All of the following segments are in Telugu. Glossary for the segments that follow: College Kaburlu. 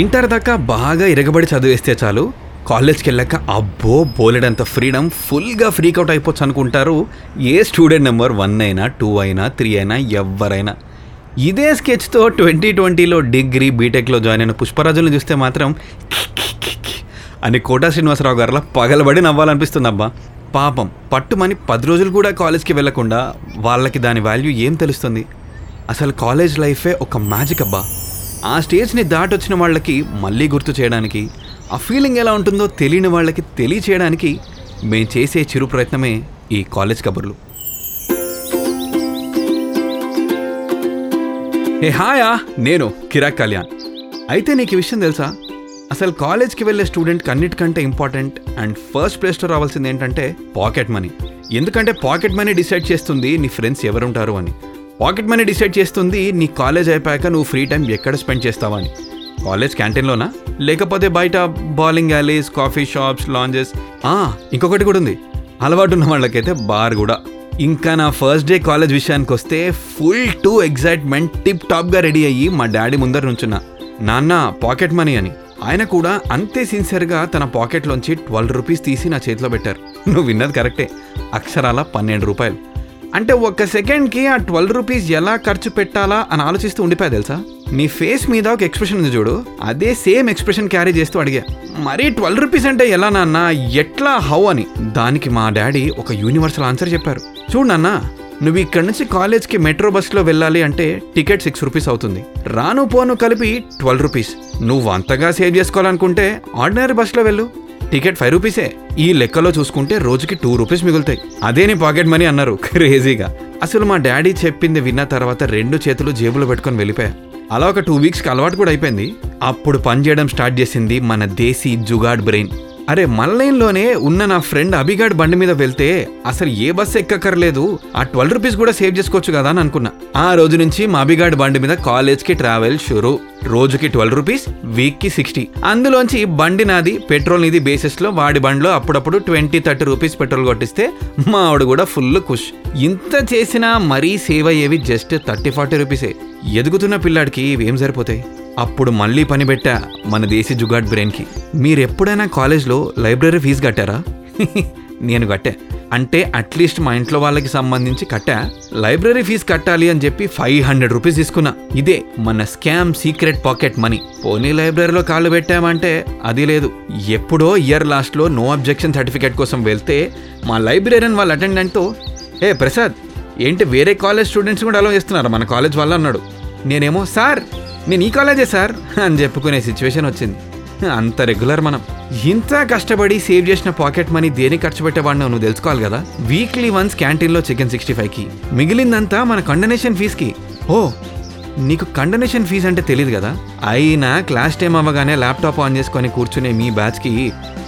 ఇంటర్ దాకా బాగా ఇరగబడి చదివేస్తే చాలు, కాలేజ్కి వెళ్ళాక అబ్బో బోలెడంత ఫ్రీడమ్, ఫుల్గా ఫ్రీకౌట్ అయిపోవచ్చు అనుకుంటారు ఏ స్టూడెంట్ నెంబర్ 1 అయినా 2 అయినా 3 అయినా ఎవరైనా. ఇదే స్కెచ్తో 2020లో డిగ్రీ బీటెక్లో జాయిన్ అయిన పుష్పరాజుని చూస్తే మాత్రం అని కోటా శ్రీనివాసరావు గారిలా పగలబడి నవ్వాలనిపిస్తుంది. అబ్బా పాపం పట్టుమని 10 రోజులు కూడా కాలేజ్కి వెళ్లకుండా వాళ్ళకి దాని వాల్యూ ఏం తెలుస్తుంది? అసలు కాలేజ్ లైఫే ఒక మ్యాజిక్ అబ్బా. ఆ స్టేజ్ని దాటొచ్చిన వాళ్ళకి మళ్ళీ గుర్తు చేయడానికి, ఆ ఫీలింగ్ ఎలా ఉంటుందో తెలియని వాళ్ళకి తెలియచేయడానికి మేము చేసే చిరు ప్రయత్నమే ఈ కాలేజ్ కబుర్లు. ఏ హాయా, నేను కిరాక్ కళ్యాణ్. అయితే నీకు ఈ విషయం తెలుసా, అసలు కాలేజ్కి వెళ్ళే స్టూడెంట్కి అన్నిటికంటే ఇంపార్టెంట్ అండ్ ఫస్ట్ ప్లేస్లో రావాల్సింది ఏంటంటే పాకెట్ మనీ. ఎందుకంటే పాకెట్ మనీ డిసైడ్ చేస్తుంది నీ ఫ్రెండ్స్ ఎవరుంటారు అని, పాకెట్ మనీ డిసైడ్ చేస్తుంది నీ కాలేజ్ అయిపోయాక నువ్వు ఫ్రీ టైం ఎక్కడ స్పెండ్ చేస్తావని. కాలేజ్ క్యాంటీన్లోనా, లేకపోతే బయట bowling alleys, coffee shops, lounges, ఇంకొకటి కూడా ఉంది అలవాటు ఉన్న వాళ్ళకైతే బార్ కూడా. ఇంకా నా ఫస్ట్ డే కాలేజ్ విషయానికి వస్తే ఫుల్ టు ఎగ్జైట్మెంట్ టిప్ టాప్గా రెడీ అయ్యి మా డాడీ ముందర నుంచున్నా, నాన్న పాకెట్ మనీ అని. ఆయన కూడా అంతే సిన్సియర్గా తన పాకెట్లోంచి 12 రూపీస్ తీసి నా చేతిలో పెట్టారు. నువ్వు విన్నది కరెక్టే, అక్షరాల 12 రూపాయలు. అంటే ఒక్క సెకండ్కి ఆ 12 రూపీస్ ఎలా ఖర్చు పెట్టాలా అని ఆలోచిస్తూ ఉండిపోయా తెలుసా. నీ ఫేస్ మీద ఒక ఎక్స్ప్రెషన్ ఉంది చూడు, అదే సేమ్ ఎక్స్ప్రెషన్ క్యారీ చేస్తూ అడిగా, మరీ 12 రూపీస్ అంటే ఎలా నాన్న, ఎట్లా, హౌ అని. దానికి మా డాడీ ఒక యూనివర్సల్ ఆన్సర్ చెప్పారు. చూడు నాన్న, నువ్వు ఇక్కడ నుంచి కాలేజ్కి మెట్రో బస్సులో వెళ్ళాలి అంటే టికెట్ 6 రూపీస్ అవుతుంది, రాను పోను కలిపి 12 రూపీస్. నువ్వు అంతగా సేవ్ చేసుకోవాలనుకుంటే ఆర్డినరీ బస్సులో వెళ్ళు, టికెట్ 5 రూపీసే. ఈ లెక్కలో చూసుకుంటే రోజుకి 2 రూపీస్ మిగులుతాయి, అదే నీ పాకెట్ మనీ అన్నారు క్రేజీగా. అసలు మా డాడీ చెప్పింది విన్న తర్వాత 2 చేతులు జేబులో పెట్టుకొని వెళ్ళిపోయా. అలా ఒక 2 వీక్స్కి అలవాటు కూడా అయిపోయింది. అప్పుడు పనిచేయడం స్టార్ట్ చేసింది మన దేశీ జుగాడ్ బ్రెయిన్. అరే మల్లైన్లోనే ఉన్న నా ఫ్రెండ్ అభిగాడ్ బండి మీద వెళ్తే అసలు ఏ బస్సు ఎక్కక్కర్లేదు, ఆ 12 రూపీస్ కూడా సేవ్ చేసుకోవచ్చు కదా అని అనుకున్నా. ఆ రోజు నుంచి మా అభిగాడ్ బండి మీద కాలేజ్కి ట్రావెల్ షురు. రోజుకి 12 రూపీస్, వీక్కి 60. అందులోంచి బండి నాది, పెట్రోల్ నీది బేసిస్లో వాడి బండిలో అప్పుడప్పుడు 20-30 రూపీస్ పెట్రోల్ కొట్టిస్తే మా ఆవిడ కూడా ఫుల్ ఖుష్. ఇంత చేసినా మరీ సేవ్ అయ్యేవి జస్ట్ 30-40 రూపీసే. ఎదుగుతున్న పిల్లాడికి ఇవేం సరిపోతాయి? అప్పుడు మళ్ళీ పని పెట్టా మన దేశీ జుగాడ్ బ్రెయిన్కి. మీరు ఎప్పుడైనా కాలేజ్లో లైబ్రరీ ఫీజు కట్టారా? నేను కట్టా. అంటే అట్లీస్ట్ మా ఇంట్లో వాళ్ళకి సంబంధించి కట్టా. లైబ్రరీ ఫీజు కట్టాలి అని చెప్పి 500 రూపీస్ తీసుకున్నా. ఇదే మన స్కామ్, సీక్రెట్ పాకెట్ మనీ. పోనీ లైబ్రరీలో కాళ్ళు పెట్టామంటే అది లేదు. ఎప్పుడో ఇయర్ లాస్ట్లో నో అబ్జెక్షన్ సర్టిఫికేట్ కోసం వెళ్తే మా లైబ్రరీయన్ వాళ్ళ అటెండెంట్తో, ఏ ప్రసాద్, ఏంటి వేరే కాలేజ్ స్టూడెంట్స్ కూడా అలా చేస్తున్నారు మన కాలేజ్ వాళ్ళు అన్నాడు. నేనేమో, సార్ నేను ఈ కాలేజే సార్ అని చెప్పుకునే సిచ్యువేషన్ వచ్చింది. అంత రెగ్యులర్ మనం. ఇంత కష్టపడి సేవ్ చేసిన పాకెట్ మనీ దేనికి ఖర్చు పెట్టేవాడినో నువ్వు తెలుసుకోవాలి కదా. వీక్లీ 1 క్యాంటీన్లో చికెన్ 65కి, మిగిలిందంతా మన కండోనేషన్ ఫీజుకి. ఓ నీకు కండోనేషన్ ఫీజు అంటే తెలియదు కదా. అయినా క్లాస్ టైం అవ్వగానే ల్యాప్టాప్ ఆన్ చేసుకొని కూర్చునే మీ బ్యాచ్కి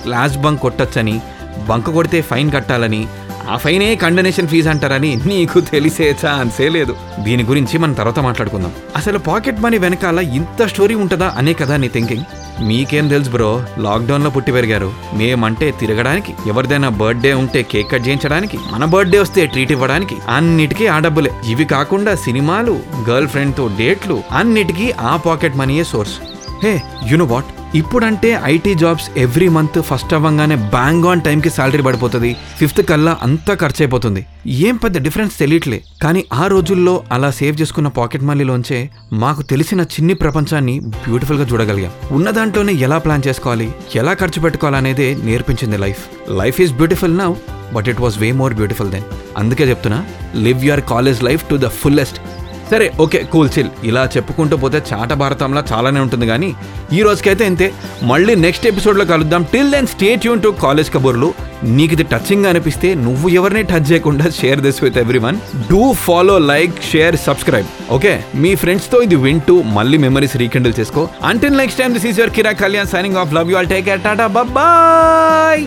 క్లాస్ బంక్ కొట్టొచ్చని, బంక్ కొడితే ఫైన్ కట్టాలని, ఆ ఫైనే కండోనేషన్ ఫీజు అంటారని నీకు తెలిసే ఛాన్సే లేదు. దీని గురించి మనం తర్వాత మాట్లాడుకుందాం. అసలు పాకెట్ మనీ వెనకాల ఇంత స్టోరీ ఉంటుందా అనే కదా నీ థింకింగ్. మీకేం తెలుసు బ్రో, లాక్డౌన్లో పుట్టి పెరిగారు. మేమంటే తిరగడానికి, ఎవరిదైనా బర్త్డే ఉంటే కేక్ కట్ చేయించడానికి, మన బర్త్డే వస్తే ట్రీట్ ఇవ్వడానికి, అన్నిటికీ ఆ డబ్బులే. ఇవి కాకుండా సినిమాలు, గర్ల్ ఫ్రెండ్తో డేట్లు, అన్నిటికీ ఆ పాకెట్ మనీయే సోర్స్. హే యునో వాట్, ఇప్పుడంటే IT jobs every month first అవ్వంగానే బ్యాంగ్ ఆన్ టైంకి శాలరీ పడిపోతుంది, 5th కల్లా అంతా ఖర్చు అయిపోతుంది. ఏం పెద్ద డిఫరెన్స్ తెలియట్లే. కానీ ఆ రోజుల్లో అలా సేవ్ చేసుకున్న పాకెట్ మనీలోంచే మాకు తెలిసిన చిన్ని ప్రపంచాన్ని బ్యూటిఫుల్గా చూడగలిగాం. ఉన్న దాంట్లోనే ఎలా ప్లాన్ చేసుకోవాలి, ఎలా ఖర్చు పెట్టుకోవాలనేదే నేర్పించింది life. Life is beautiful now, but it was way more beautiful then. అందుకే చెప్తున్నా, live your college life to the fullest. సరే, ఓకే, కూల్, చిల్. ఇలా చెప్పుకుంటూ పోతే చాట భారతంలా చాలానే ఉంటుంది. కానీ ఈ రోజుకైతే ఇంతే. మళ్ళీ నెక్స్ట్ ఎపిసోడ్లో కలుద్దాం. Till then stay tune to college కబుర్లు. నీకు ఇది టచింగ్ అనిపిస్తే నువ్వు ఎవరిని టచ్ చేయకుండా share this with everyone. Do follow, like, share, subscribe. Okay, మీ ఫ్రెండ్స్తో ఇది వింటూ మళ్ళీ మెమరీస్ రీకిండిల్ చేసుకో. Until next time, this is your Kirik Kalyan signing off. Love you all, take care, tata, bye.